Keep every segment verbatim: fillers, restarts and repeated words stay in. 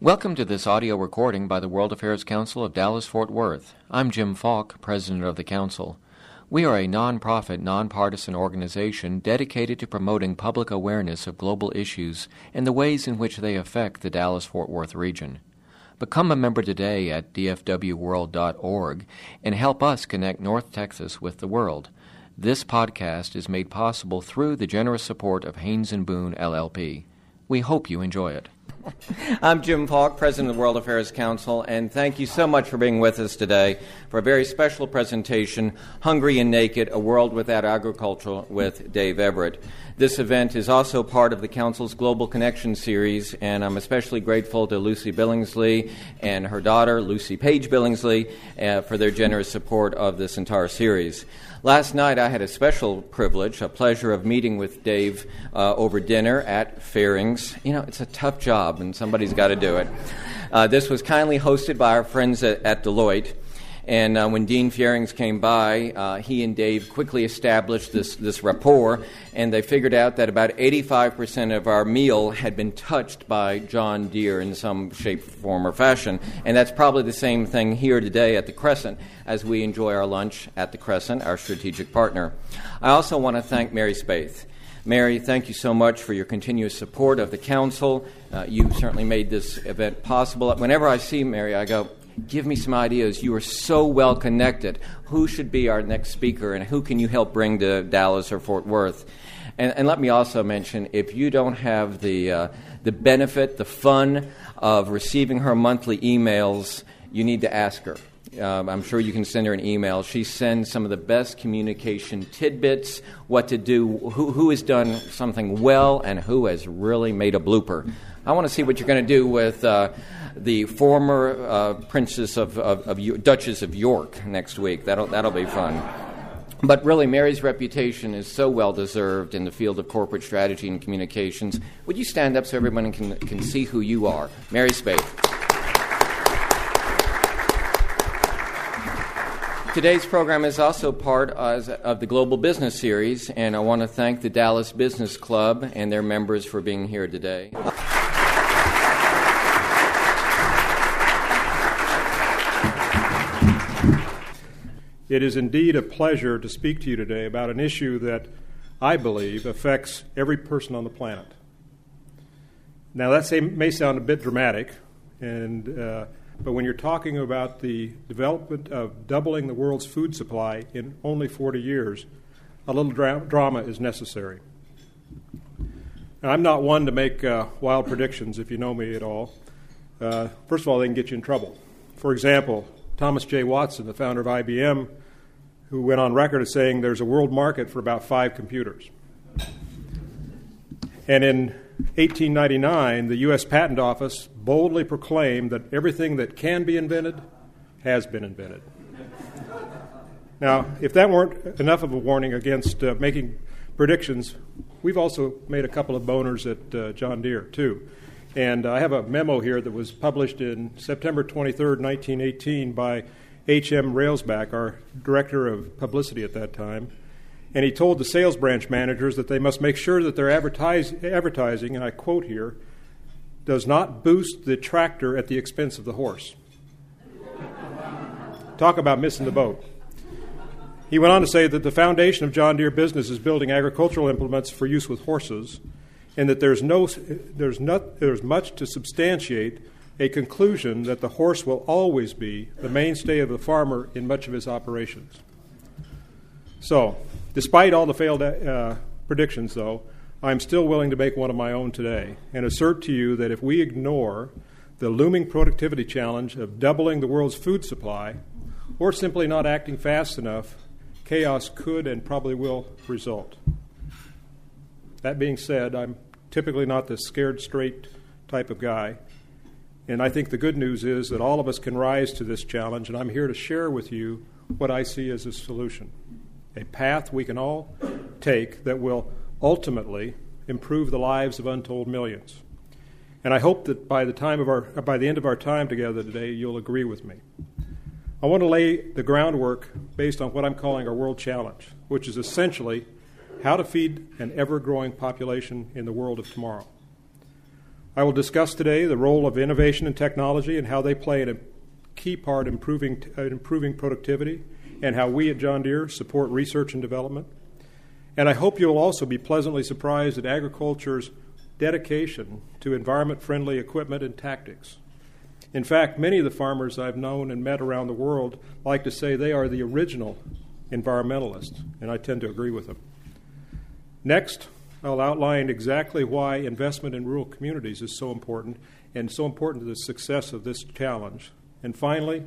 Welcome to this audio recording by the World Affairs Council of Dallas-Fort Worth. I'm Jim Falk, President of the Council. We are a nonprofit, nonpartisan organization dedicated to promoting public awareness of global issues and the ways in which they affect the Dallas-Fort Worth region. Become a member today at d f w world dot org and help us connect North Texas with the world. This podcast is made possible through the generous support of Haynes and Boone, L L P. We hope you enjoy it. I'm Jim Falk, President of the World Affairs Council, and thank you so much for being with us today for a very special presentation, Hungry and Naked, A World Without Agriculture, with Dave Everett. This event is also part of the Council's Global Connection series, and I'm especially grateful to Lucy Billingsley and her daughter, Lucy Page Billingsley, uh, for their generous support of this entire series. Last night I had a special privilege, a pleasure of meeting with Dave uh, over dinner at Fairings. You know, it's a tough job, and somebody's got to do it. Uh, this was kindly hosted by our friends at, at Deloitte. And uh, when Dean Fearing came by, uh, he and Dave quickly established this, this rapport, and they figured out that about eighty-five percent of our meal had been touched by John Deere in some shape, form, or fashion. And that's probably the same thing here today at the Crescent as we enjoy our lunch at the Crescent, our strategic partner. I also want to thank Mary Spaeth. Mary, thank you so much for your continuous support of the Council. Uh, you certainly made this event possible. Whenever I see Mary, I go, give me some ideas. You are so well connected. Who should be our next speaker, and who can you help bring to Dallas or Fort Worth? And, and let me also mention, if you don't have the uh, the benefit, the fun of receiving her monthly emails, you need to ask her. Um, I'm sure you can send her an email. She sends some of the best communication tidbits, what to do, who, who has done something well, and who has really made a blooper. I want to see what you're going to do with uh, the former uh, princess of, of, of Duchess of York next week. That'll that'll be fun. But really, Mary's reputation is so well deserved in the field of corporate strategy and communications. Would you stand up so everyone can can see who you are, Mary Spaeth? Today's program is also part uh, of the Global Business Series, and I want to thank the Dallas Business Club and their members for being here today. It is indeed a pleasure to speak to you today about an issue that I believe affects every person on the planet. Now, that may sound a bit dramatic, and uh, but when you're talking about the development of doubling the world's food supply in only forty years, a little dra- drama is necessary. Now, I'm not one to make uh, wild predictions, if you know me at all. Uh, first of all, they can get you in trouble. For example, Thomas J. Watson, the founder of I B M, who went on record as saying there's a world market for about five computers. And in eighteen ninety-nine, the U S Patent Office boldly proclaimed that everything that can be invented has been invented. Now, if that weren't enough of a warning against uh, making predictions, we've also made a couple of boners at uh, John Deere, too. And I have a memo here that was published in September twenty-third, nineteen eighteen by H M Railsback, our director of publicity at that time. And he told the sales branch managers that they must make sure that their advertise- advertising, and I quote here, does not boost the tractor at the expense of the horse. Talk about missing the boat. He went on to say that the foundation of John Deere business is building agricultural implements for use with horses, and that there's no, there's not, there's much to substantiate a conclusion that the horse will always be the mainstay of the farmer in much of his operations. So, despite all the failed uh, predictions, though, I'm still willing to make one of my own today and assert to you that if we ignore the looming productivity challenge of doubling the world's food supply, or simply not acting fast enough, chaos could and probably will result. That being said, I'm typically not the scared straight type of guy. And I think the good news is that all of us can rise to this challenge, and I'm here to share with you what I see as a solution, a path we can all take that will ultimately improve the lives of untold millions. And I hope that by the time of our, by the end of our time together today, you'll agree with me. I want to lay the groundwork based on what I'm calling our world challenge, which is essentially how to feed an ever-growing population in the world of tomorrow. I will discuss today the role of innovation and technology and how they play a key part in improving, uh, improving productivity, and how we at John Deere support research and development. And I hope you'll also be pleasantly surprised at agriculture's dedication to environment-friendly equipment and tactics. In fact, many of the farmers I've known and met around the world like to say they are the original environmentalists, and I tend to agree with them. Next, I'll outline exactly why investment in rural communities is so important and so important to the success of this challenge. And finally,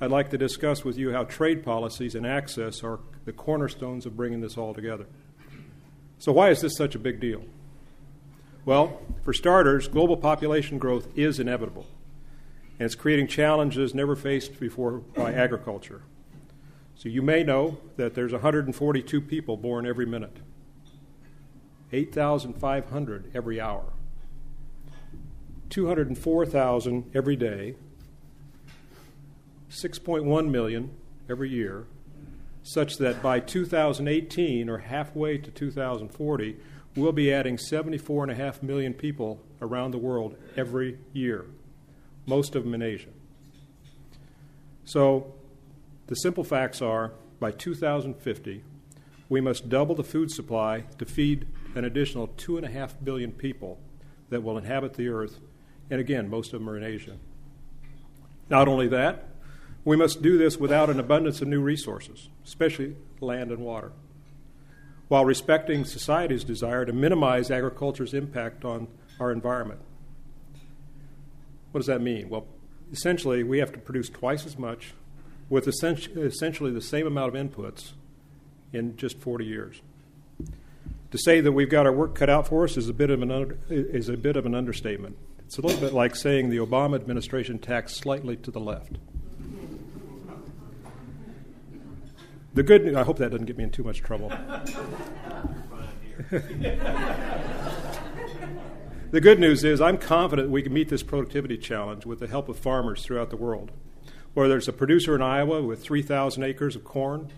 I'd like to discuss with you how trade policies and access are the cornerstones of bringing this all together. So why is this such a big deal? Well, for starters, global population growth is inevitable, and it's creating challenges never faced before by agriculture. So you may know that there's one hundred forty-two people born every minute, eight thousand five hundred every hour, two hundred four thousand every day, six point one million every year, such that by two thousand eighteen, or halfway to two thousand forty, we'll be adding seventy-four point five million people around the world every year, most of them in Asia. So the simple facts are, by two thousand fifty, we must double the food supply to feed an additional two point five billion people that will inhabit the earth, and again, most of them are in Asia. Not only that, we must do this without an abundance of new resources, especially land and water, while respecting society's desire to minimize agriculture's impact on our environment. What does that mean? Well, essentially, we have to produce twice as much with essentially the same amount of inputs in just forty years. To say that we've got our work cut out for us is a bit of an, under, is a bit of an understatement. It's a little bit like saying the Obama administration taxed slightly to the left. The good news, I hope that doesn't get me in too much trouble. The good news is I'm confident we can meet this productivity challenge with the help of farmers throughout the world. Whether it's a producer in Iowa with three thousand acres of corn,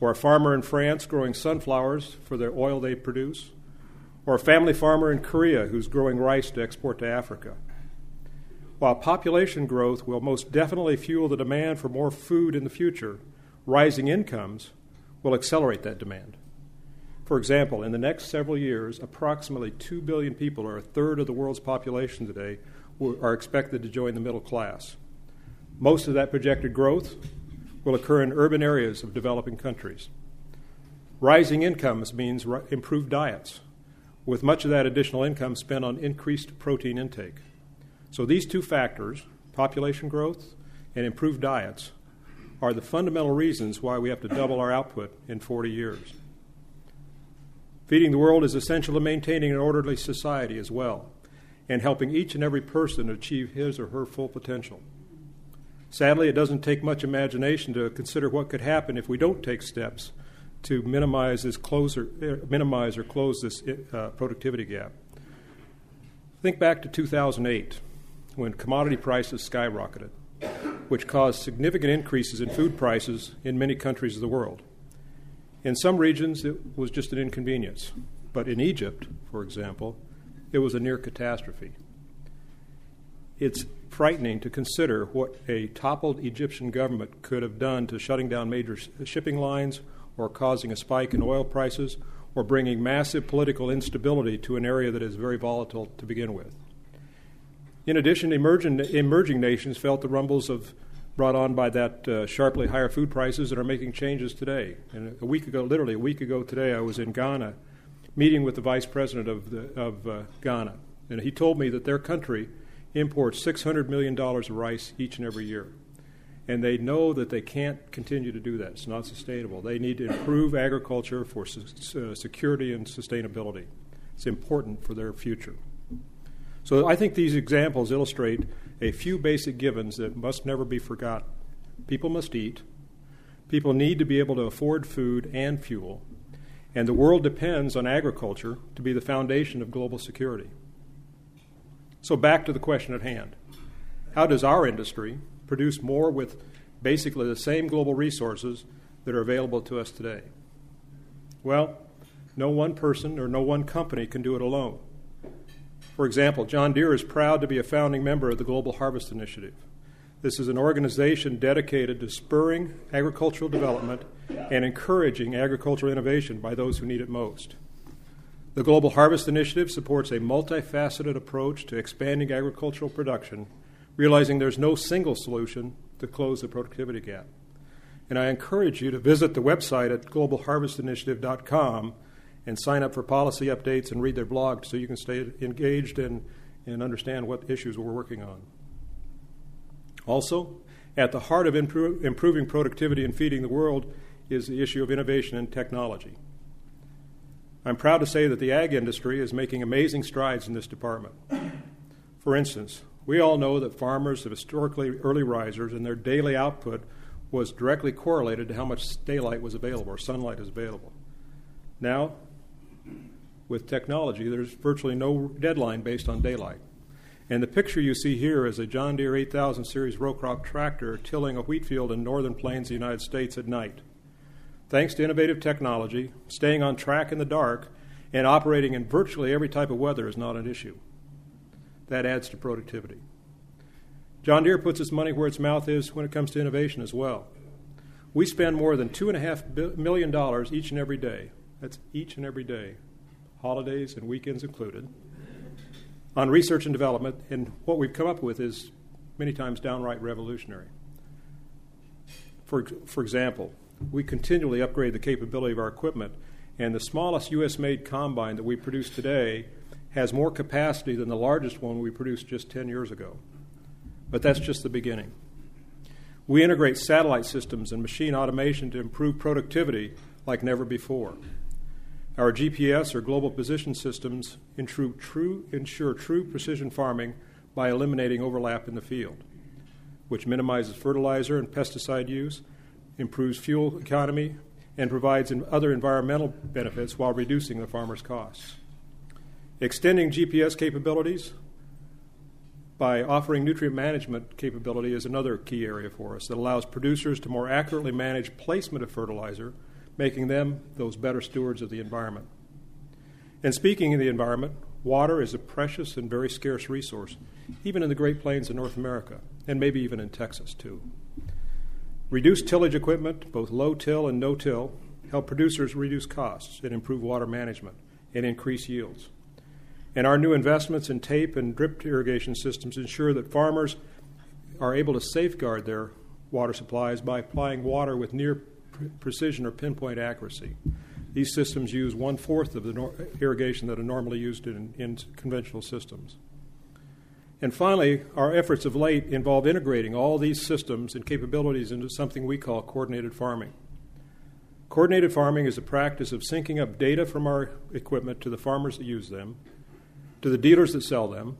or a farmer in France growing sunflowers for the oil they produce, or a family farmer in Korea who's growing rice to export to Africa. While population growth will most definitely fuel the demand for more food in the future, rising incomes will accelerate that demand. For example, in the next several years, approximately two billion people, or a third of the world's population today, are expected to join the middle class. Most of that projected growth will occur in urban areas of developing countries. Rising incomes means improved diets, with much of that additional income spent on increased protein intake. So these two factors, population growth and improved diets, are the fundamental reasons why we have to double our output in forty years. Feeding the world is essential to maintaining an orderly society as well, and helping each and every person achieve his or her full potential. Sadly, it doesn't take much imagination to consider what could happen if we don't take steps to minimize, this close or, uh, minimize or close this uh, productivity gap. Think back to two thousand eight, when commodity prices skyrocketed, which caused significant increases in food prices in many countries of the world. In some regions, it was just an inconvenience. But in Egypt, for example, it was a near catastrophe. It's frightening to consider what a toppled Egyptian government could have done to shutting down major shipping lines, or causing a spike in oil prices, or bringing massive political instability to an area that is very volatile to begin with. In addition, emerging, emerging nations felt the rumbles of brought on by that uh, sharply higher food prices and are making changes today. And a week ago, literally a week ago today, I was in Ghana meeting with the vice president of, the, of uh, Ghana. And he told me that their country imports six hundred million dollars of rice each and every year. And they know that they can't continue to do that. It's not sustainable. They need to improve agriculture for su- uh, security and sustainability. It's important for their future. So I think these examples illustrate a few basic givens that must never be forgotten. People must eat. People need to be able to afford food and fuel. And the world depends on agriculture to be the foundation of global security. So back to the question at hand. How does our industry produce more with basically the same global resources that are available to us today? Well, no one person or no one company can do it alone. For example, John Deere is proud to be a founding member of the Global Harvest Initiative. This is an organization dedicated to spurring agricultural development and encouraging agricultural innovation by those who need it most. The Global Harvest Initiative supports a multifaceted approach to expanding agricultural production, realizing there's no single solution to close the productivity gap. And I encourage you to visit the website at global harvest initiative dot com and sign up for policy updates and read their blog so you can stay engaged and, and understand what issues we're working on. Also, at the heart of impro- improving productivity and feeding the world is the issue of innovation and technology. I'm proud to say that the ag industry is making amazing strides in this department. For instance, we all know that farmers are historically early risers and their daily output was directly correlated to how much daylight was available or sunlight is available. Now, with technology, there's virtually no deadline based on daylight. And the picture you see here is a John Deere eight thousand series row crop tractor tilling a wheat field in northern plains of the United States at night. Thanks to innovative technology, staying on track in the dark and operating in virtually every type of weather is not an issue. That adds to productivity. John Deere puts its money where its mouth is when it comes to innovation as well. We spend more than two point five million dollars each and every day. That's each and every day, holidays and weekends included, on research and development, and what we've come up with is many times downright revolutionary. For, for example, we continually upgrade the capability of our equipment, and the smallest U S-made combine that we produce today has more capacity than the largest one we produced just ten years ago. But that's just the beginning. We integrate satellite systems and machine automation to improve productivity like never before. Our G P S or global position systems ensure true, ensure true precision farming by eliminating overlap in the field, which minimizes fertilizer and pesticide use, improves fuel economy, and provides other environmental benefits while reducing the farmer's costs. Extending G P S capabilities by offering nutrient management capability is another key area for us that allows producers to more accurately manage placement of fertilizer, making them those better stewards of the environment. And speaking of the environment, water is a precious and very scarce resource, even in the Great Plains of North America, and maybe even in Texas, too. Reduced tillage equipment, both low-till and no-till, help producers reduce costs and improve water management and increase yields. And our new investments in tape and drip irrigation systems ensure that farmers are able to safeguard their water supplies by applying water with near precision or pinpoint accuracy. These systems use one-fourth of the nor- irrigation that are normally used in, in conventional systems. And finally, our efforts of late involve integrating all these systems and capabilities into something we call coordinated farming. Coordinated farming is a practice of syncing up data from our equipment to the farmers that use them, to the dealers that sell them,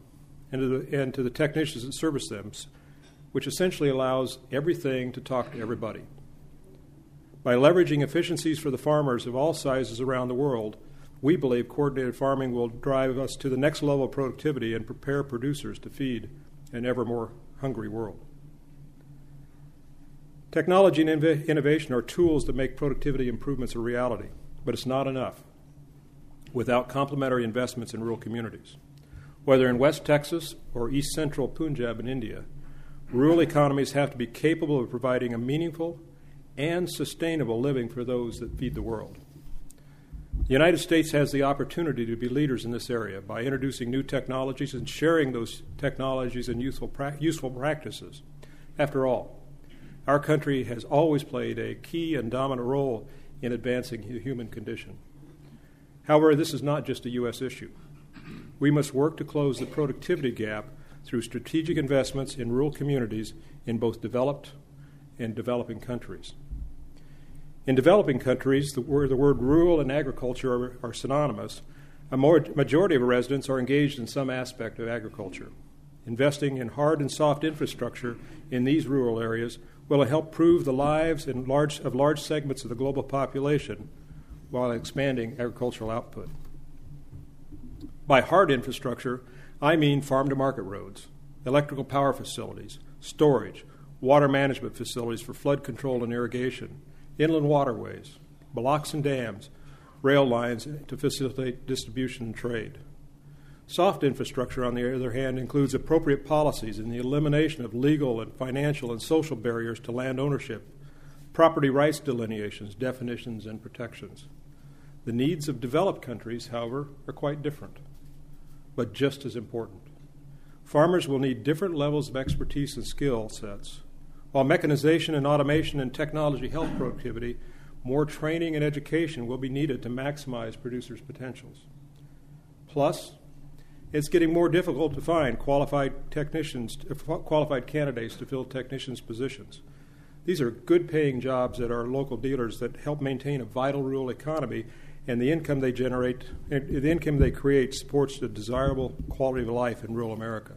and to the, and to the technicians that service them, which essentially allows everything to talk to everybody. By leveraging efficiencies for the farmers of all sizes around the world, we believe coordinated farming will drive us to the next level of productivity and prepare producers to feed an ever more hungry world. Technology and innovation are tools that make productivity improvements a reality, but it's not enough without complementary investments in rural communities. Whether in West Texas or East Central Punjab in India, rural economies have to be capable of providing a meaningful and sustainable living for those that feed the world. The United States has the opportunity to be leaders in this area by introducing new technologies and sharing those technologies and useful, pra- useful practices. After all, our country has always played a key and dominant role in advancing the human condition. However, this is not just a U S issue. We must work to close the productivity gap through strategic investments in rural communities in both developed and developing countries. In developing countries, the word, the word rural and agriculture are, are synonymous. A more, majority of residents are engaged in some aspect of agriculture. Investing in hard and soft infrastructure in these rural areas will help improve the lives in large, of large segments of the global population while expanding agricultural output. By hard infrastructure, I mean farm-to-market roads, electrical power facilities, storage, water management facilities for flood control and irrigation, inland waterways, blocks and dams, rail lines to facilitate distribution and trade. Soft infrastructure, on the other hand, includes appropriate policies and the elimination of legal and financial and social barriers to land ownership, property rights delineations, definitions, and protections. The needs of developed countries, however, are quite different, but just as important. Farmers will need different levels of expertise and skill sets, while mechanization and automation and technology help productivity. More training and education will be needed to maximize producers' potentials. Plus, it's getting more difficult to find qualified technicians, qualified candidates to fill technicians' positions. These are good-paying jobs at our local dealers that help maintain a vital rural economy, and the income they generate, the income they create, supports the desirable quality of life in rural America.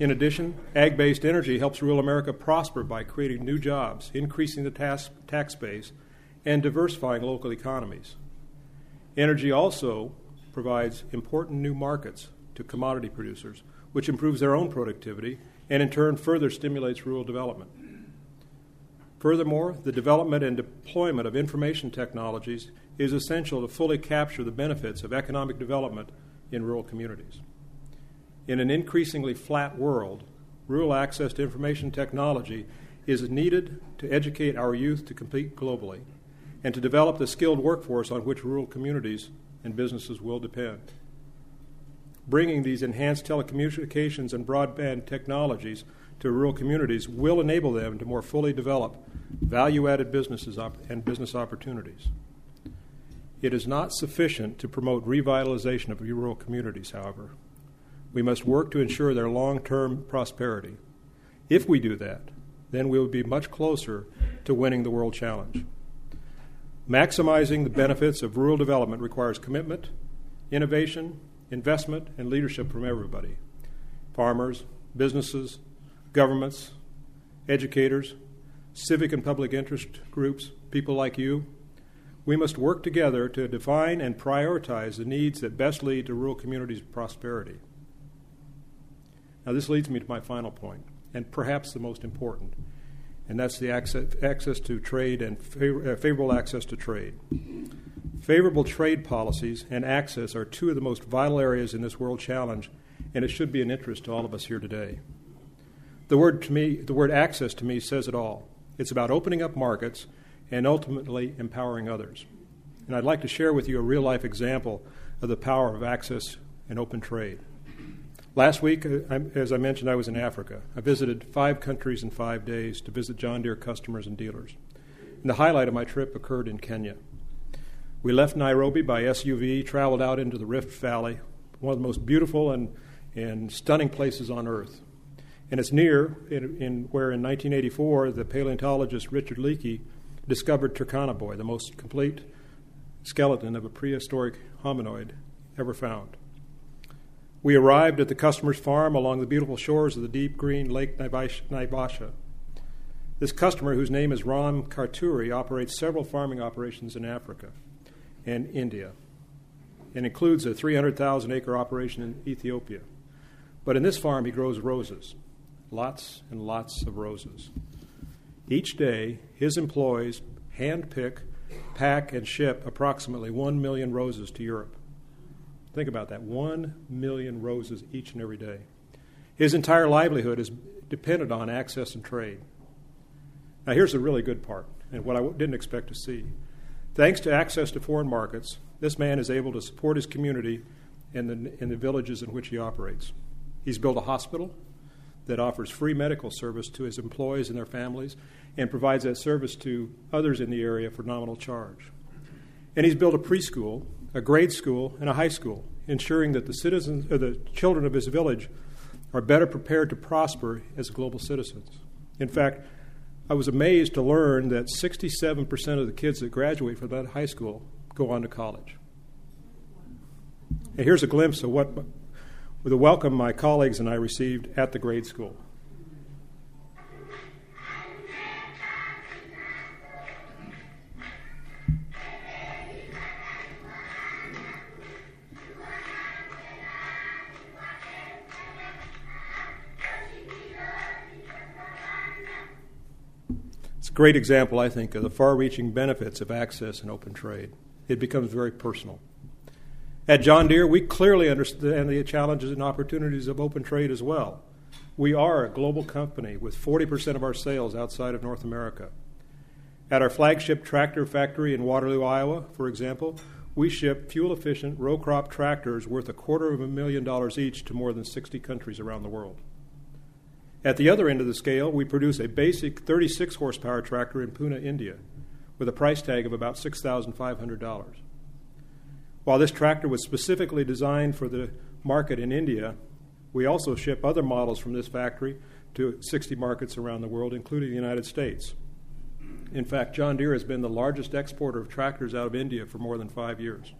In addition, ag-based energy helps rural America prosper by creating new jobs, increasing the tax, tax base, and diversifying local economies. Energy also provides important new markets to commodity producers, which improves their own productivity and in turn further stimulates rural development. Furthermore, the development and deployment of information technologies is essential to fully capture the benefits of economic development in rural communities. In an increasingly flat world, rural access to information technology is needed to educate our youth to compete globally and to develop the skilled workforce on which rural communities and businesses will depend. Bringing these enhanced telecommunications and broadband technologies to rural communities will enable them to more fully develop value-added businesses op- and business opportunities. It is not sufficient to promote revitalization of rural communities, however. We must work to ensure their long-term prosperity. If we do that, then we will be much closer to winning the world challenge. Maximizing the benefits of rural development requires commitment, innovation, investment, and leadership from everybody: farmers, businesses, governments, educators, civic and public interest groups, people like you. We must work together to define and prioritize the needs that best lead to rural communities' prosperity. Now, this leads me to my final point, and perhaps the most important, and that's the access, access to trade and favor, uh, favorable access to trade. Favorable trade policies and access are two of the most vital areas in this world challenge, and it should be an interest to all of us here today. The word to me, the word access to me says it all. It's about opening up markets and ultimately empowering others. And I'd like to share with you a real-life example of the power of access and open trade. Last week, as I mentioned, I was in Africa. I visited five countries in five days to visit John Deere customers and dealers. And the highlight of my trip occurred in Kenya. We left Nairobi by S U V, traveled out into the Rift Valley, one of the most beautiful and, and stunning places on Earth. And it's near in, in where in nineteen eighty-four the paleontologist Richard Leakey discovered Turkana Boy, the most complete skeleton of a prehistoric hominoid ever found. We arrived at the customer's farm along the beautiful shores of the deep green Lake Naivasha. This customer, whose name is Ram Karturi, operates several farming operations in Africa and India, and includes a three hundred thousand acre operation in Ethiopia. But in this farm, he grows roses, lots and lots of roses. Each day, his employees hand-pick, pack, and ship approximately one million roses to Europe. Think about that, one million roses each and every day. His entire livelihood is dependent on access and trade. Now, here's the really good part, and what I didn't expect to see. Thanks to access to foreign markets, this man is able to support his community and the, and the villages in which he operates. He's built a hospital that offers free medical service to his employees and their families and provides that service to others in the area for nominal charge. And he's built a preschool, a grade school, and a high school, ensuring that the citizens, or the children of his village, are better prepared to prosper as global citizens. In fact, I was amazed to learn that sixty-seven percent of the kids that graduate from that high school go on to college. And here's a glimpse of what the welcome my colleagues and I received at the grade school. Great example, I think, of the far-reaching benefits of access and open trade. It becomes very personal. At John Deere, we clearly understand the challenges and opportunities of open trade as well. We are a global company with forty percent of our sales outside of North America. At our flagship tractor factory in Waterloo, Iowa, for example, we ship fuel-efficient row crop tractors worth a quarter of a million dollars each to more than sixty countries around the world. At the other end of the scale, we produce a basic thirty-six horsepower tractor in Pune, India, with a price tag of about six thousand five hundred dollars. While this tractor was specifically designed for the market in India, we also ship other models from this factory to sixty markets around the world, including the United States. In fact, John Deere has been the largest exporter of tractors out of India for more than five years.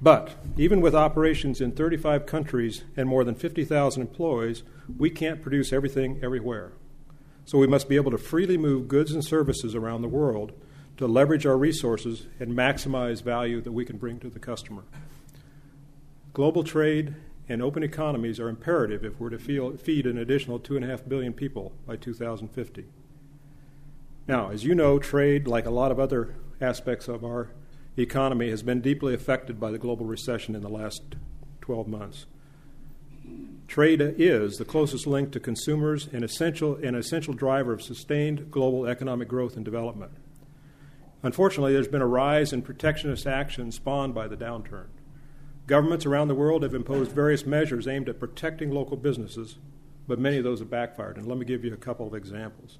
But even with operations in thirty-five countries and more than fifty thousand employees, we can't produce everything everywhere. So we must be able to freely move goods and services around the world to leverage our resources and maximize value that we can bring to the customer. Global trade and open economies are imperative if we're to feed an additional two point five billion people by two thousand fifty. Now, as you know, trade, like a lot of other aspects of our economy, has been deeply affected by the global recession in the last twelve months. Trade is the closest link to consumers and essential, an essential driver of sustained global economic growth and development. Unfortunately, there's been a rise in protectionist action spawned by the downturn. Governments around the world have imposed various measures aimed at protecting local businesses, but many of those have backfired, and let me give you a couple of examples.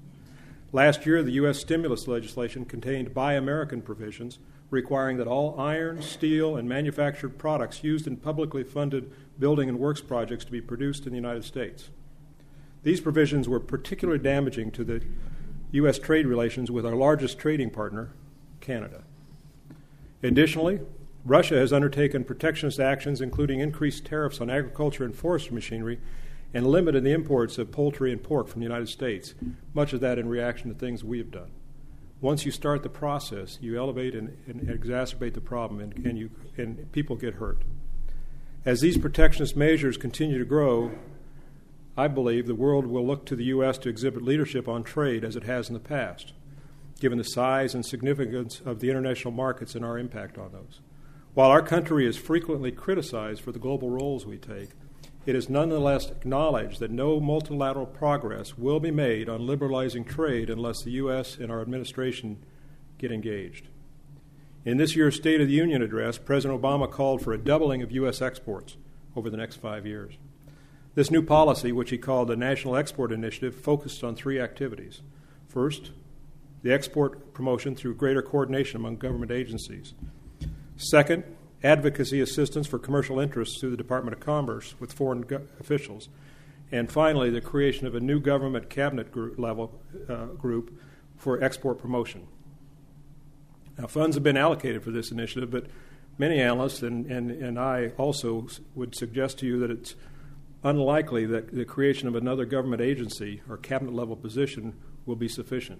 Last year, the U S stimulus legislation contained Buy American provisions requiring that all iron, steel, and manufactured products used in publicly funded building and works projects to be produced in the United States. These provisions were particularly damaging to the U S trade relations with our largest trading partner, Canada. Additionally, Russia has undertaken protectionist actions, including increased tariffs on agriculture and forestry machinery, and limited the imports of poultry and pork from the United States, much of that in reaction to things we have done. Once you start the process, you elevate and, and exacerbate the problem, and, and, you, and people get hurt. As these protectionist measures continue to grow, I believe the world will look to the U S to exhibit leadership on trade as it has in the past, given the size and significance of the international markets and our impact on those. While our country is frequently criticized for the global roles we take, it is nonetheless acknowledged that no multilateral progress will be made on liberalizing trade unless the U S and our administration get engaged. In this year's State of the Union address, President Obama called for a doubling of U S exports over the next five years. This new policy, which he called the National Export Initiative, focused on three activities. First, the export promotion through greater coordination among government agencies. Second, advocacy assistance for commercial interests through the Department of Commerce with foreign go- officials. And finally, the creation of a new government cabinet group level uh, group for export promotion. Now, funds have been allocated for this initiative, but many analysts and, and, and I also would suggest to you that it's unlikely that the creation of another government agency or cabinet level position will be sufficient.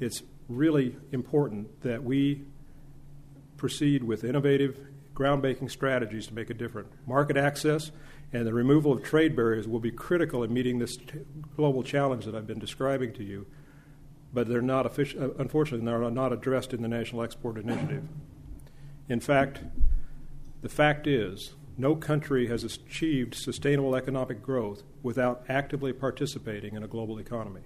It's really important that we proceed with innovative, groundbreaking strategies to make a difference. Market access and the removal of trade barriers will be critical in meeting this t- global challenge that I've been describing to you, but they're not offic- uh, unfortunately, they're not addressed in the National Export Initiative. In fact, the fact is, no country has achieved sustainable economic growth without actively participating in a global economy.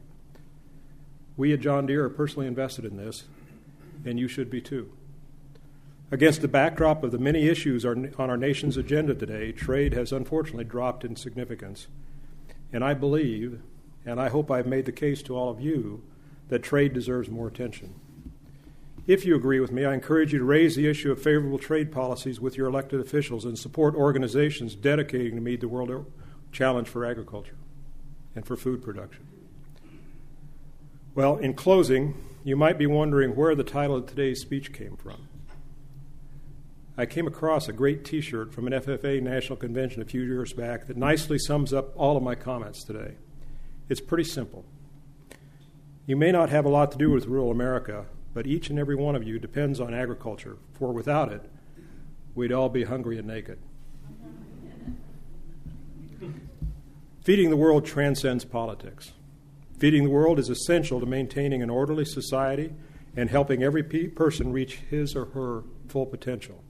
We at John Deere are personally invested in this, and you should be too. Against the backdrop of the many issues on our nation's agenda today, trade has unfortunately dropped in significance. And I believe, and I hope I've made the case to all of you, that trade deserves more attention. If you agree with me, I encourage you to raise the issue of favorable trade policies with your elected officials and support organizations dedicated to meet the world challenge for agriculture and for food production. Well, in closing, you might be wondering where the title of today's speech came from. I came across a great T-shirt from an F F A National Convention a few years back that nicely sums up all of my comments today. It's pretty simple. You may not have a lot to do with rural America, but each and every one of you depends on agriculture, for without it, we'd all be hungry and naked. Feeding the world transcends politics. Feeding the world is essential to maintaining an orderly society and helping every pe- person reach his or her full potential.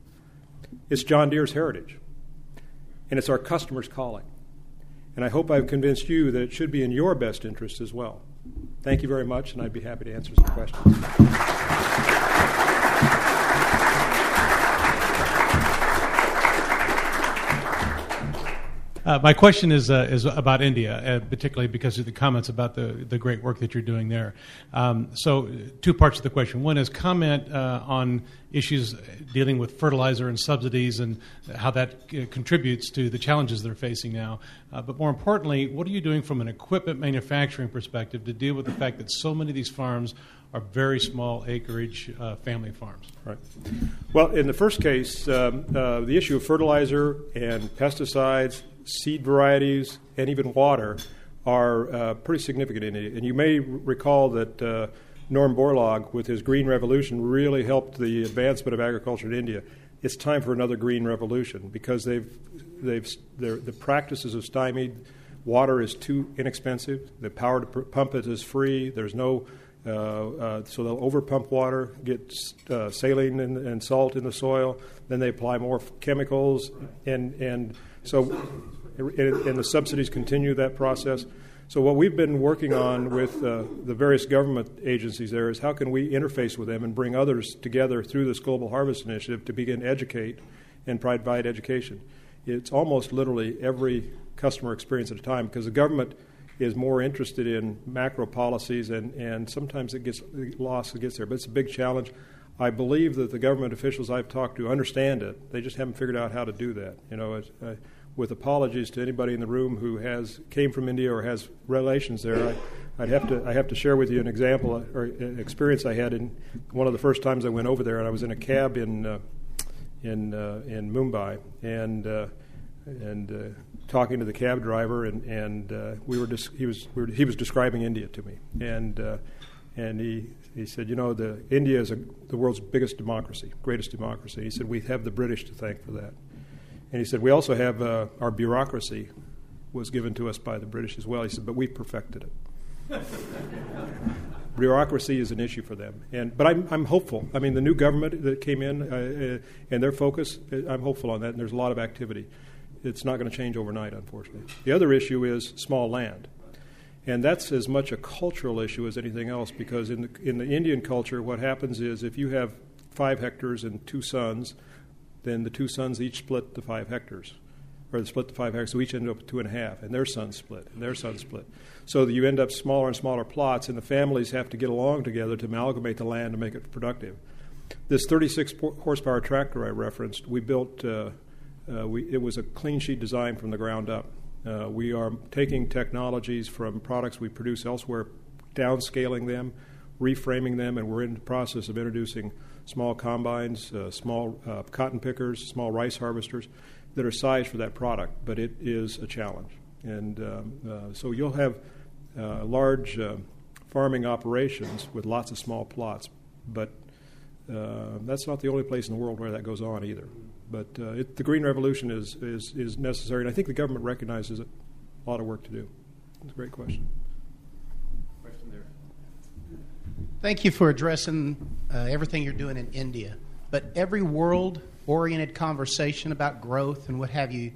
It's John Deere's heritage, and it's our customers' calling. And I hope I've convinced you that it should be in your best interest as well. Thank you very much, and I'd be happy to answer some questions. Uh, my question is uh, is about India, uh, particularly because of the comments about the, the great work that you're doing there. Um, so two parts of the question. One is comment uh, on issues dealing with fertilizer and subsidies and how that uh, contributes to the challenges they're facing now. Uh, but more importantly, what are you doing from an equipment manufacturing perspective to deal with the fact that so many of these farms are very small acreage uh, family farms? Right. Well, in the first case, um, uh, the issue of fertilizer and pesticides, seed varieties, and even water are uh, pretty significant in India. And you may r- recall that uh, Norm Borlaug, with his Green Revolution, really helped the advancement of agriculture in India. It's time for another Green Revolution because they've they've the practices are stymied. Water is too inexpensive. The power to pr- pump it is free. There's no uh, uh, so they'll over pump water, get uh, saline and, and salt in the soil. Then they apply more f- chemicals and and so and, and the subsidies continue that process. So what we've been working on with uh, the various government agencies there is how can we interface with them and bring others together through this Global Harvest Initiative to begin educate and provide education. It's almost literally every customer experience at a time because the government is more interested in macro policies and, and sometimes it gets lost, it gets there, but it's a big challenge. I believe that the government officials I've talked to understand it. They just haven't figured out how to do that. You know, it, uh, with apologies to anybody in the room who has came from India or has relations there, I, I'd have to I have to share with you an example or an experience I had in one of the first times I went over there, and I was in a cab in uh, in uh, in Mumbai, and uh, and uh, talking to the cab driver, and and uh, we were dis- he was we were, he was describing India to me, and uh, and he. He said, you know, the India is a, the world's biggest democracy, greatest democracy. He said, we have the British to thank for that. And he said, we also have uh, our bureaucracy was given to us by the British as well. He said, but we've perfected it. Bureaucracy is an issue for them. And But I'm, I'm hopeful. I mean, the new government that came in uh, uh, and their focus, I'm hopeful on that, and there's a lot of activity. It's not going to change overnight, unfortunately. The other issue is small land. And that's as much a cultural issue as anything else because in the, in the Indian culture, what happens is if you have five hectares and two sons, then the two sons each split the five hectares, or they split the five hectares, so each end up with two and a half, and their sons split, and their sons split. So that you end up smaller and smaller plots, and the families have to get along together to amalgamate the land to make it productive. This thirty-six horsepower tractor I referenced, we built, uh, uh, we, it was a clean sheet design from the ground up. Uh, we are taking technologies from products we produce elsewhere, downscaling them, reframing them, and we're in the process of introducing small combines, uh, small uh, cotton pickers, small rice harvesters that are sized for that product. But it is a challenge. And um, uh, so you'll have uh, large uh, farming operations with lots of small plots. But uh, that's not the only place in the world where that goes on either. But uh, it, the Green Revolution is, is, is necessary, and I think the government recognizes it. A lot of work to do. It's a great question. Question there. Thank you for addressing uh, everything you're doing in India. But every world-oriented conversation about growth and what have you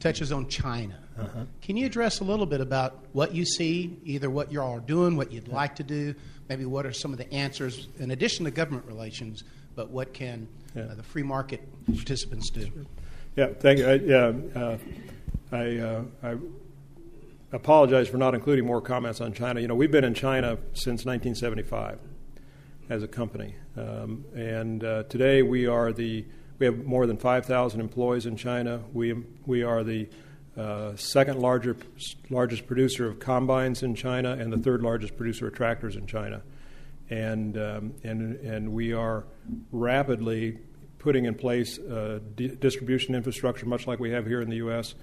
touches on China. Uh-huh. Can you address a little bit about what you see, either what you all are doing, what you'd like to do, maybe what are some of the answers, in addition to government relations, but what can yeah. uh, the free market participants do? Sure. Yeah, thank you. I, yeah, uh, I, uh, I apologize for not including more comments on China. You know, we've been in China since nineteen seventy-five as a company, um, and uh, today we are the we have more than five thousand employees in China. We we are the uh, second larger largest producer of combines in China, and the third largest producer of tractors in China. And um, and and we are rapidly putting in place uh, di- distribution infrastructure, much like we have here in the U S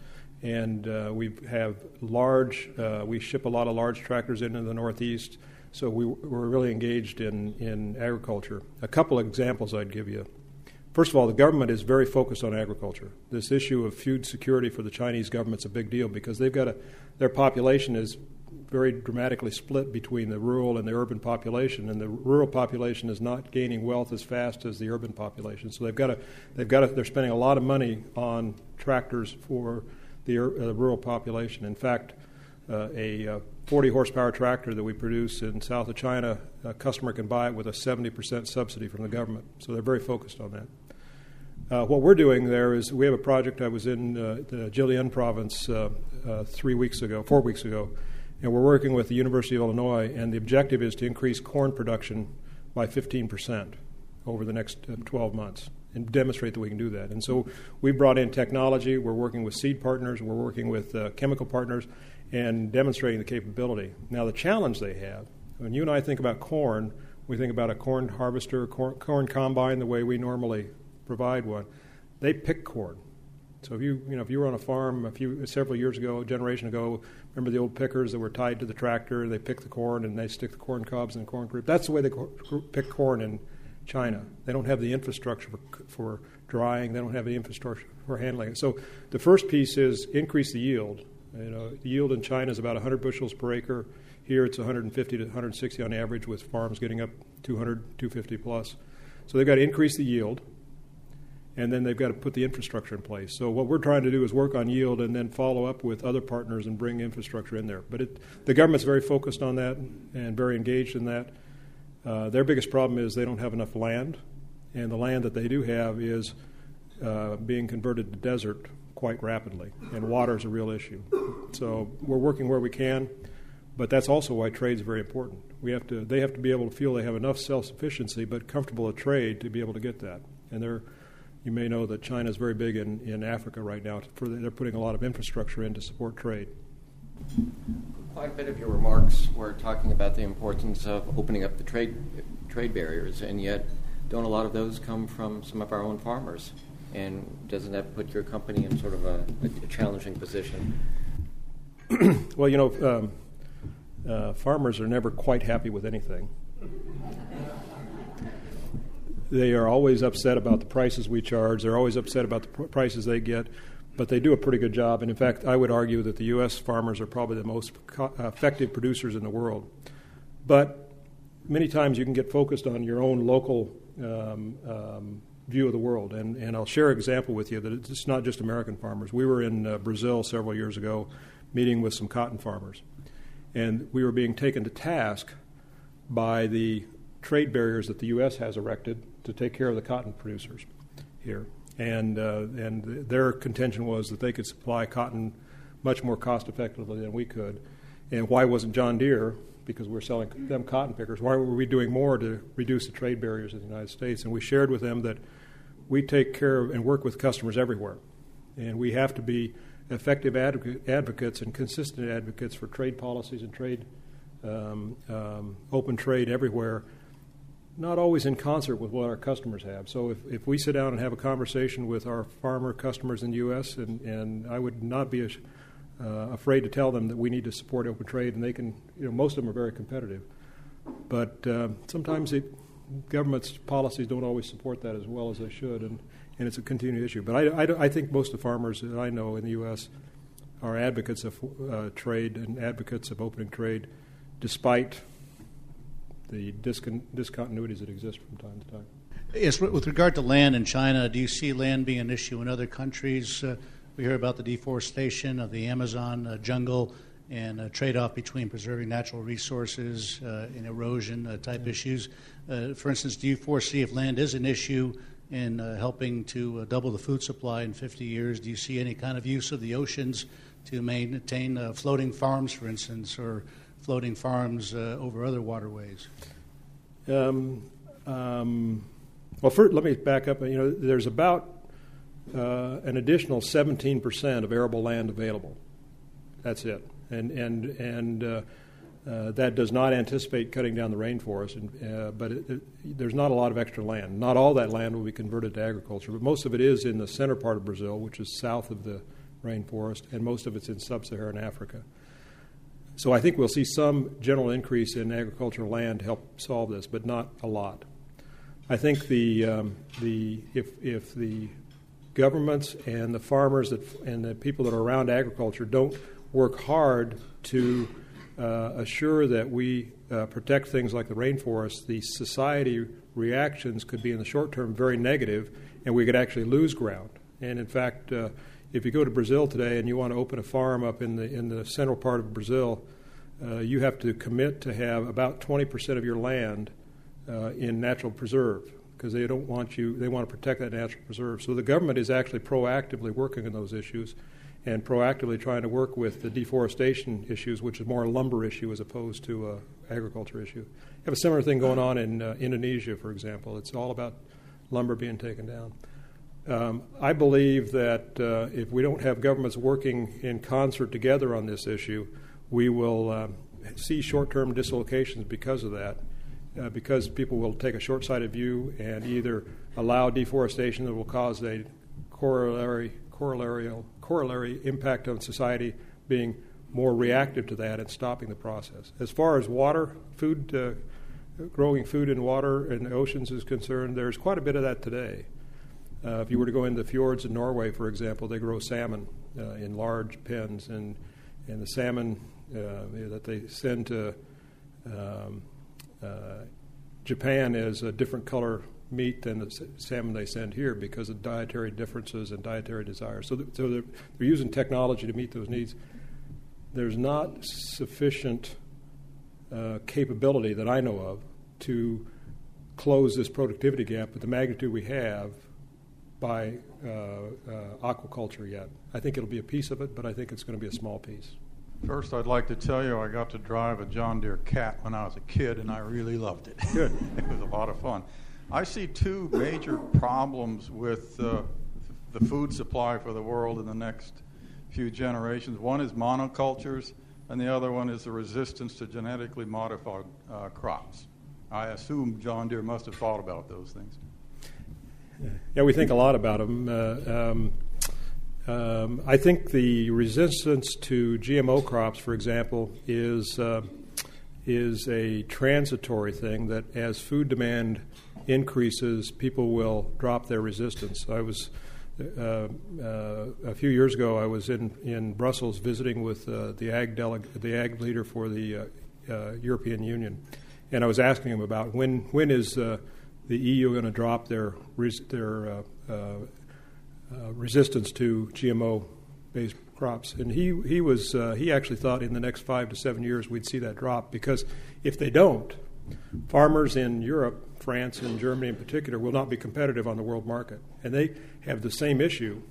And uh, we have large. Uh, we ship a lot of large tractors into the Northeast, so we we're really engaged in, in agriculture. A couple of examples I'd give you. First of all, the government is very focused on agriculture. This issue of food security for the Chinese government's a big deal because they've got a their population is very dramatically split between the rural and the urban population, and the rural population is not gaining wealth as fast as the urban population. So they've got to, they've got to, they're spending a lot of money on tractors for the uh, rural population. In fact, uh, a uh, forty horsepower tractor that we produce in south of China, a customer can buy it with a seventy percent subsidy from the government. So they're very focused on that. Uh, what we're doing there is we have a project. I was in uh, the Jillian province uh, uh, three weeks ago, four weeks ago, and we're working with the University of Illinois, and the objective is to increase corn production by fifteen percent over the next twelve months and demonstrate that we can do that. And so we brought in technology. We're working with seed partners. We're working with uh, chemical partners and demonstrating the capability. Now, the challenge they have, when you and I think about corn, we think about a corn harvester, corn, corn combine the way we normally provide one. They pick corn. So if you you know if you were on a farm a few several years ago, a generation ago, remember the old pickers that were tied to the tractor? They pick the corn and they stick the corn cobs in the corn crib. That's the way they co- pick corn in China. They don't have the infrastructure for, for drying. They don't have the infrastructure for handling it. So the first piece is increase the yield. You know, the yield in China is about one hundred bushels per acre. Here it's one hundred fifty to one hundred sixty on average, with farms getting up two hundred, two fifty plus. So they've got to increase the yield. And then they've got to put the infrastructure in place. So what we're trying to do is work on yield and then follow up with other partners and bring infrastructure in there. But it, the government's very focused on that and very engaged in that. Uh, their biggest problem is they don't have enough land, and the land that they do have is uh, being converted to desert quite rapidly, and water is a real issue. So we're working where we can, but that's also why trade is very important. We have to, they have to be able to feel they have enough self-sufficiency but comfortable a trade to be able to get that. And they're You may know that China is very big in, in Africa right now. For the, they're putting a lot of infrastructure in to support trade. Quite a bit of your remarks were talking about the importance of opening up the trade trade barriers, and yet don't a lot of those come from some of our own farmers? And doesn't that put your company in sort of a, a challenging position? Well, you know, um, uh, farmers are never quite happy with anything. They are always upset about the prices we charge. They're always upset about the pr- prices they get, but they do a pretty good job. And in fact, I would argue that the U S farmers are probably the most co- effective producers in the world. But many times you can get focused on your own local um, um, view of the world. And, and I'll share an example with you that it's not just American farmers. We were in uh, Brazil several years ago meeting with some cotton farmers, and we were being taken to task by the trade barriers that the U S has erected to take care of the cotton producers here. And uh, and their contention was that they could supply cotton much more cost-effectively than we could. And why wasn't John Deere, because we're selling them cotton pickers, why were we doing more to reduce the trade barriers in the United States? And we shared with them that we take care of and work with customers everywhere. And we have to be effective advocate, advocates and consistent advocates for trade policies and trade um, um, open trade everywhere, not always in concert with what our customers have. So if, if we sit down and have a conversation with our farmer customers in the U S, and, and I would not be uh, afraid to tell them that we need to support open trade, and they can, you know, most of them are very competitive. But uh, sometimes it, government's policies don't always support that as well as they should, and, and it's a continued issue. But I, I, I think most of the farmers that I know in the U S are advocates of uh, trade and advocates of opening trade, despite the discon- discontinuities that exist from time to time. Yes, with regard to land in China, do you see land being an issue in other countries? Uh, we hear about the deforestation of the Amazon uh, jungle and a trade-off between preserving natural resources uh, and erosion-type uh, yeah. issues. Uh, for instance, do you foresee, if land is an issue in uh, helping to uh, double the food supply in fifty years, do you see any kind of use of the oceans to maintain uh, floating farms, for instance, or floating farms uh, over other waterways? Um, um, well, first, let me back up. You know, there's about uh, an additional seventeen percent of arable land available. That's it, and and and uh, uh, that does not anticipate cutting down the rainforest. And, uh, but it, it, there's not a lot of extra land. Not all that land will be converted to agriculture, but most of it is in the center part of Brazil, which is south of the rainforest, and most of it's in sub-Saharan Africa. So I think we'll see some general increase in agricultural land to help solve this, but not a lot. I think the um, the if if the governments and the farmers that, and the people that are around agriculture don't work hard to uh, assure that we uh, protect things like the rainforest, the society reactions could be in the short term very negative, and we could actually lose ground. And in fact, uh, if you go to Brazil today and you want to open a farm up in the in the central part of Brazil, uh, you have to commit to have about twenty percent of your land uh, in natural preserve, because they don't want you, they want to protect that natural preserve. So the government is actually proactively working on those issues and proactively trying to work with the deforestation issues, which is more a lumber issue as opposed to an agriculture issue. You have a similar thing going on in uh, Indonesia, for example. It's all about lumber being taken down. Um, I believe that uh, if we don't have governments working in concert together on this issue, we will um, see short-term dislocations because of that, uh, because people will take a short-sighted view and either allow deforestation that will cause a corollary, corollary, corollary impact on society, being more reactive to that and stopping the process. As far as water, food, uh, growing food in water and oceans is concerned, there's quite a bit of that today. Uh, if you were to go into the fjords in Norway, for example, they grow salmon uh, in large pens, and and the salmon uh, that they send to um, uh, Japan is a different color meat than the salmon they send here because of dietary differences and dietary desires. So, th- so they're, they're using technology to meet those needs. There's not sufficient uh, capability that I know of to close this productivity gap with the magnitude we have by uh, uh, aquaculture yet. I think it'll be a piece of it, but I think it's going to be a small piece. First, I'd like to tell you I got to drive a John Deere Cat when I was a kid, and I really loved it. Good. It was a lot of fun. I see two major problems with uh, the food supply for the world in the next few generations. One is monocultures, and the other one is the resistance to genetically modified uh, crops. I assume John Deere must have thought about those things. Yeah, we think a lot about them. Uh, um, um, I think the resistance to G M O crops, for example, is uh, is a transitory thing that as food demand increases, people will drop their resistance. I was uh, uh, a few years ago. I was in, in Brussels visiting with uh, the ag deleg- the ag leader for the uh, uh, European Union, and I was asking him about when when is uh, the E U going to drop their res- their uh, uh, uh, resistance to G M O-based crops, and he he was uh, he actually thought in the next five to seven years we'd see that drop, because if they don't, farmers in Europe, France, and Germany in particular will not be competitive on the world market, and they have the same issue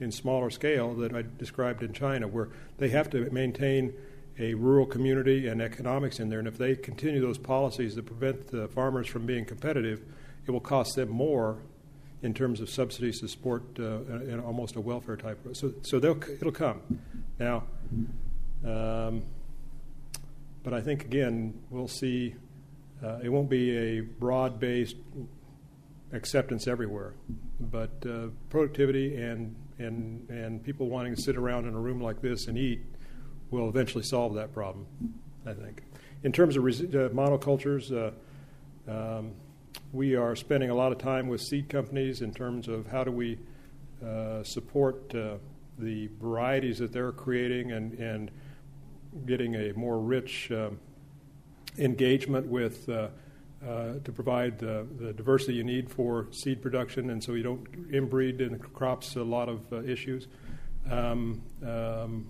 in smaller scale that I described in China, where they have to maintain a rural community and economics in there, and if they continue those policies that prevent the farmers from being competitive, it will cost them more in terms of subsidies to support uh, and almost a welfare type. So, so they'll it'll come now, um, but I think again we'll see. Uh, it won't be a broad-based acceptance everywhere, but uh, productivity and and and people wanting to sit around in a room like this and eat will eventually solve that problem, I think. In terms of res- uh, monocultures, uh, um, we are spending a lot of time with seed companies in terms of how do we uh, support uh, the varieties that they're creating and, and getting a more rich um, engagement with uh, uh, to provide the, the diversity you need for seed production, and so you don't inbreed in crops a lot of uh, issues. Um, um,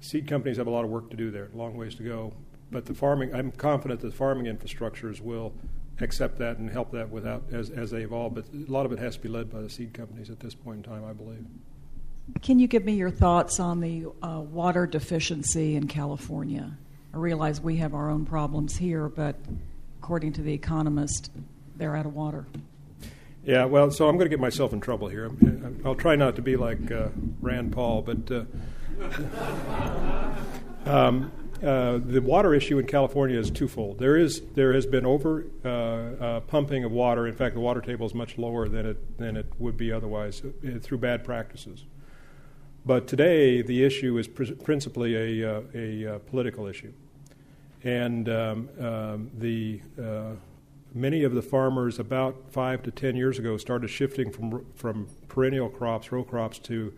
Seed companies have a lot of work to do there, long ways to go. But the farming, I'm confident that the farming infrastructures will accept that and help that without as, as they evolve. But a lot of it has to be led by the seed companies at this point in time, I believe. Can you give me your thoughts on the uh, water deficiency in California? I realize we have our own problems here, but according to The Economist, they're out of water. Yeah, well, so I'm going to get myself in trouble here. I'll try not to be like uh, Rand Paul, but... Uh, um, uh, the water issue in California is twofold. There is there has been over uh, uh, pumping of water. In fact, the water table is much lower than it than it would be otherwise uh, through bad practices. But today, the issue is pr- principally a uh, a uh, political issue, and um, um, the uh, many of the farmers about five to ten years ago started shifting from from perennial crops, row crops, to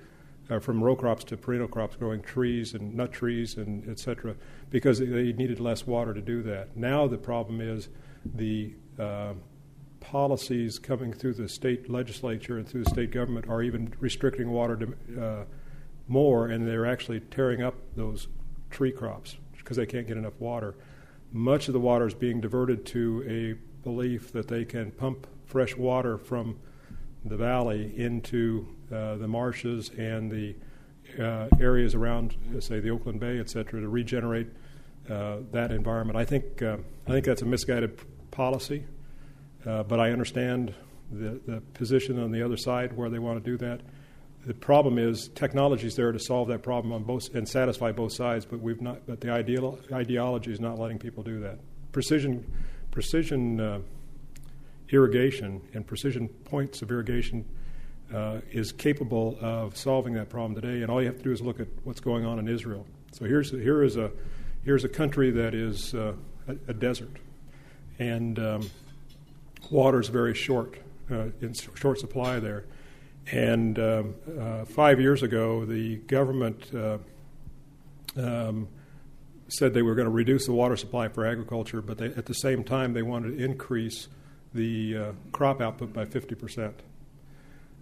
uh, from row crops to perennial crops, growing trees and nut trees and et cetera, because they needed less water to do that. Now the problem is the uh, policies coming through the state legislature and through the state government are even restricting water to, uh, more, and they're actually tearing up those tree crops because they can't get enough water. Much of the water is being diverted to a belief that they can pump fresh water from the valley into uh, the marshes and the uh, areas around, say, the Oakland Bay, et cetera, to regenerate uh, that environment. I think uh, I think that's a misguided policy, uh, but I understand the, the position on the other side where they want to do that. The problem is technology is there to solve that problem on both and satisfy both sides, but we've not. But the ideal, ideology is not letting people do that. Precision, precision uh, irrigation and precision points of irrigation uh, is capable of solving that problem today. And all you have to do is look at what's going on in Israel. So here's here is a here's a country that is uh, a, a desert, and um, water is very short, uh, in short supply there. And um, uh, five years ago, the government uh, um, said they were going to reduce the water supply for agriculture, but they, at the same time, they wanted to increase the uh, crop output by fifty percent.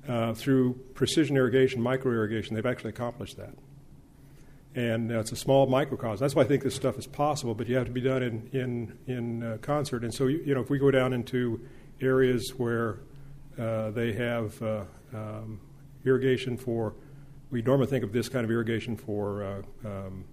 Uh, through precision irrigation, micro-irrigation, they've actually accomplished that. And uh, it's a small microcosm. That's why I think this stuff is possible, but you have to be done in, in, in uh, concert. And so, you, you know, if we go down into areas where uh, they have... Uh, Um, irrigation for, we normally think of this kind of irrigation for uh, um,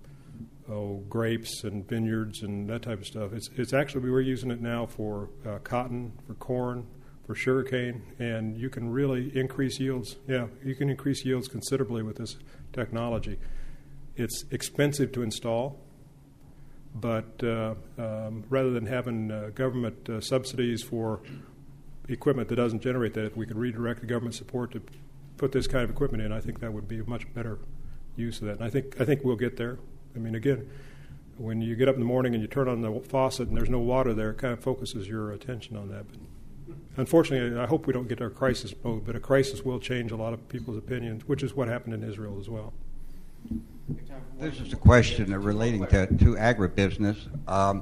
oh, grapes and vineyards and that type of stuff. It's it's actually, we're using it now for uh, cotton, for corn, for sugarcane, and you can really increase yields. Yeah, you can increase yields considerably with this technology. It's expensive to install, but uh, um, rather than having uh, government uh, subsidies for equipment that doesn't generate that, if we could redirect the government support to put this kind of equipment in, I think that would be a much better use of that. And I think I think we'll get there. I mean, again, when you get up in the morning and you turn on the faucet and there's no water there, it kind of focuses your attention on that. But unfortunately, I hope we don't get to a crisis mode, but a crisis will change a lot of people's opinions, which is what happened in Israel as well. This is a question relating to, to agribusiness. Um,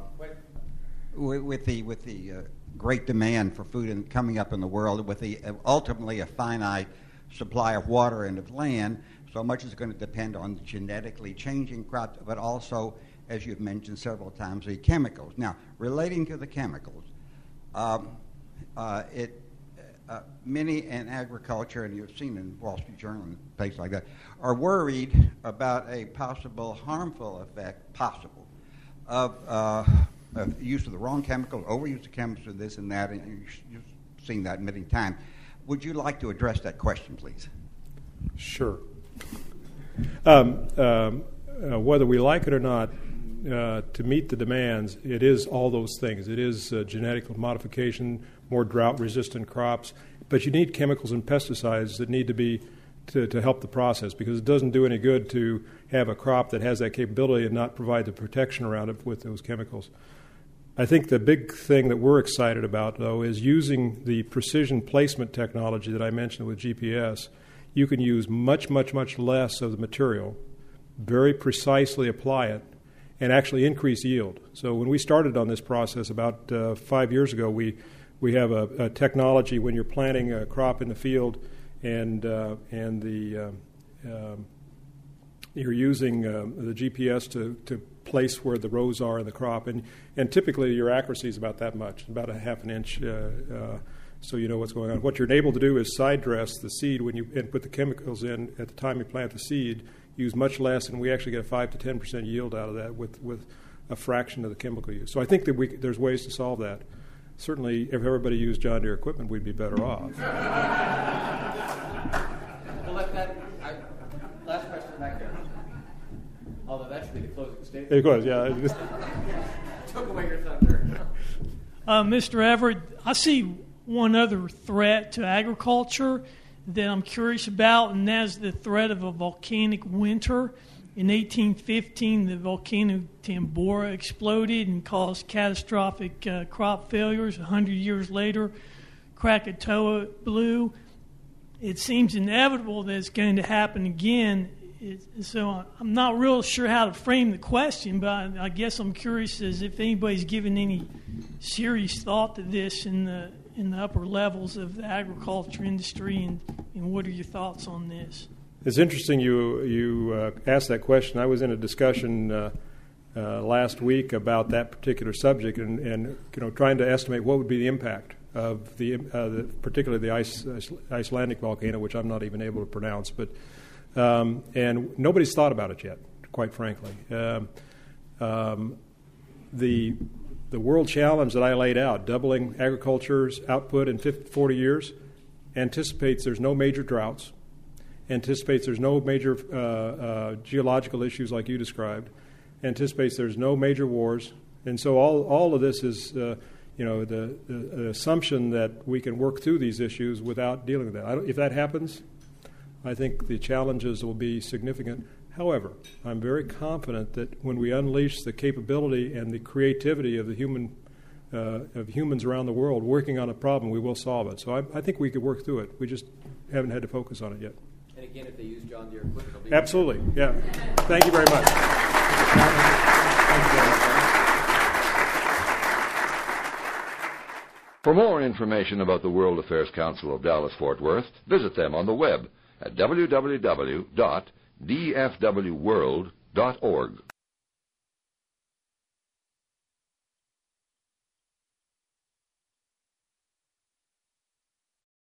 with the... With the uh, great demand for food and coming up in the world with the, ultimately a finite supply of water and of land, so much is going to depend on genetically changing crops, but also, as you've mentioned several times, the chemicals. Now, relating to the chemicals, um, uh, it uh, many in agriculture, and you've seen in Wall Street Journal and places like that, are worried about a possible harmful effect, possible, of... Uh, Uh, use of the wrong chemicals, overuse of chemicals, this and that, and you've seen that many times. Would you like to address that question, please? Sure. Um, um, uh, whether we like it or not, uh, to meet the demands, it is all those things. It is uh, genetic modification, more drought-resistant crops, but you need chemicals and pesticides that need to be To, to help the process, because it doesn't do any good to have a crop that has that capability and not provide the protection around it with those chemicals. I think the big thing that we're excited about, though, is using the precision placement technology that I mentioned with G P S. You can use much, much, much less of the material, very precisely apply it, and actually increase yield. So when we started on this process about uh, five years ago, we, we have a, a technology when you're planting a crop in the field, and uh, and the uh, uh, you're using uh, the G P S to, to place where the rows are in the crop, and, and typically your accuracy is about that much, about a half an inch, uh, uh, so you know what's going on. What you're able to do is side dress the seed when you and put the chemicals in at the time you plant the seed, use much less, and we actually get a five to ten percent yield out of that with, with a fraction of the chemical use. So I think that we, there's ways to solve that. Certainly, if everybody used John Deere equipment, we'd be better off. Well, that, that, I, last question back there. Although that should be the closing statement. Of course, yeah. Took away your thunder. Uh, Mister Everett, I see one other threat to agriculture that I'm curious about, and that's the threat of a volcanic winter. In eighteen fifteen, the volcano Tambora exploded and caused catastrophic uh, crop failures. A hundred years later, Krakatoa blew. it seems inevitable that it's going to happen again. It, so I'm not real sure how to frame the question, but I, I guess I'm curious as if anybody's given any serious thought to this in the in the upper levels of the agriculture industry, and, and what are your thoughts on this? It's interesting you you uh, asked that question. I was in a discussion uh, uh, last week about that particular subject, and, and you know trying to estimate what would be the impact of the, uh, the particularly the Ice, Icelandic volcano, which I'm not even able to pronounce, but um, and nobody's thought about it yet, quite frankly. Um, um, the the world challenge that I laid out, doubling agriculture's output in fifty, forty years, anticipates there's no major droughts. Anticipates there's no major uh, uh, geological issues like you described. Anticipates there's no major wars, and so all all of this is, uh, you know, the, the, the assumption that we can work through these issues without dealing with that. I don't, if that happens, I think the challenges will be significant. However, I'm very confident that when we unleash the capability and the creativity of the human uh, of humans around the world working on a problem, we will solve it. So I, I think we could work through it. We just haven't had to focus on it yet. And again, if they use John Deere equipment, it'll be absolutely, yeah. Thank you very much. For more information about the World Affairs Council of Dallas-Fort Worth, visit them on the web at w w w dot d f w world dot org.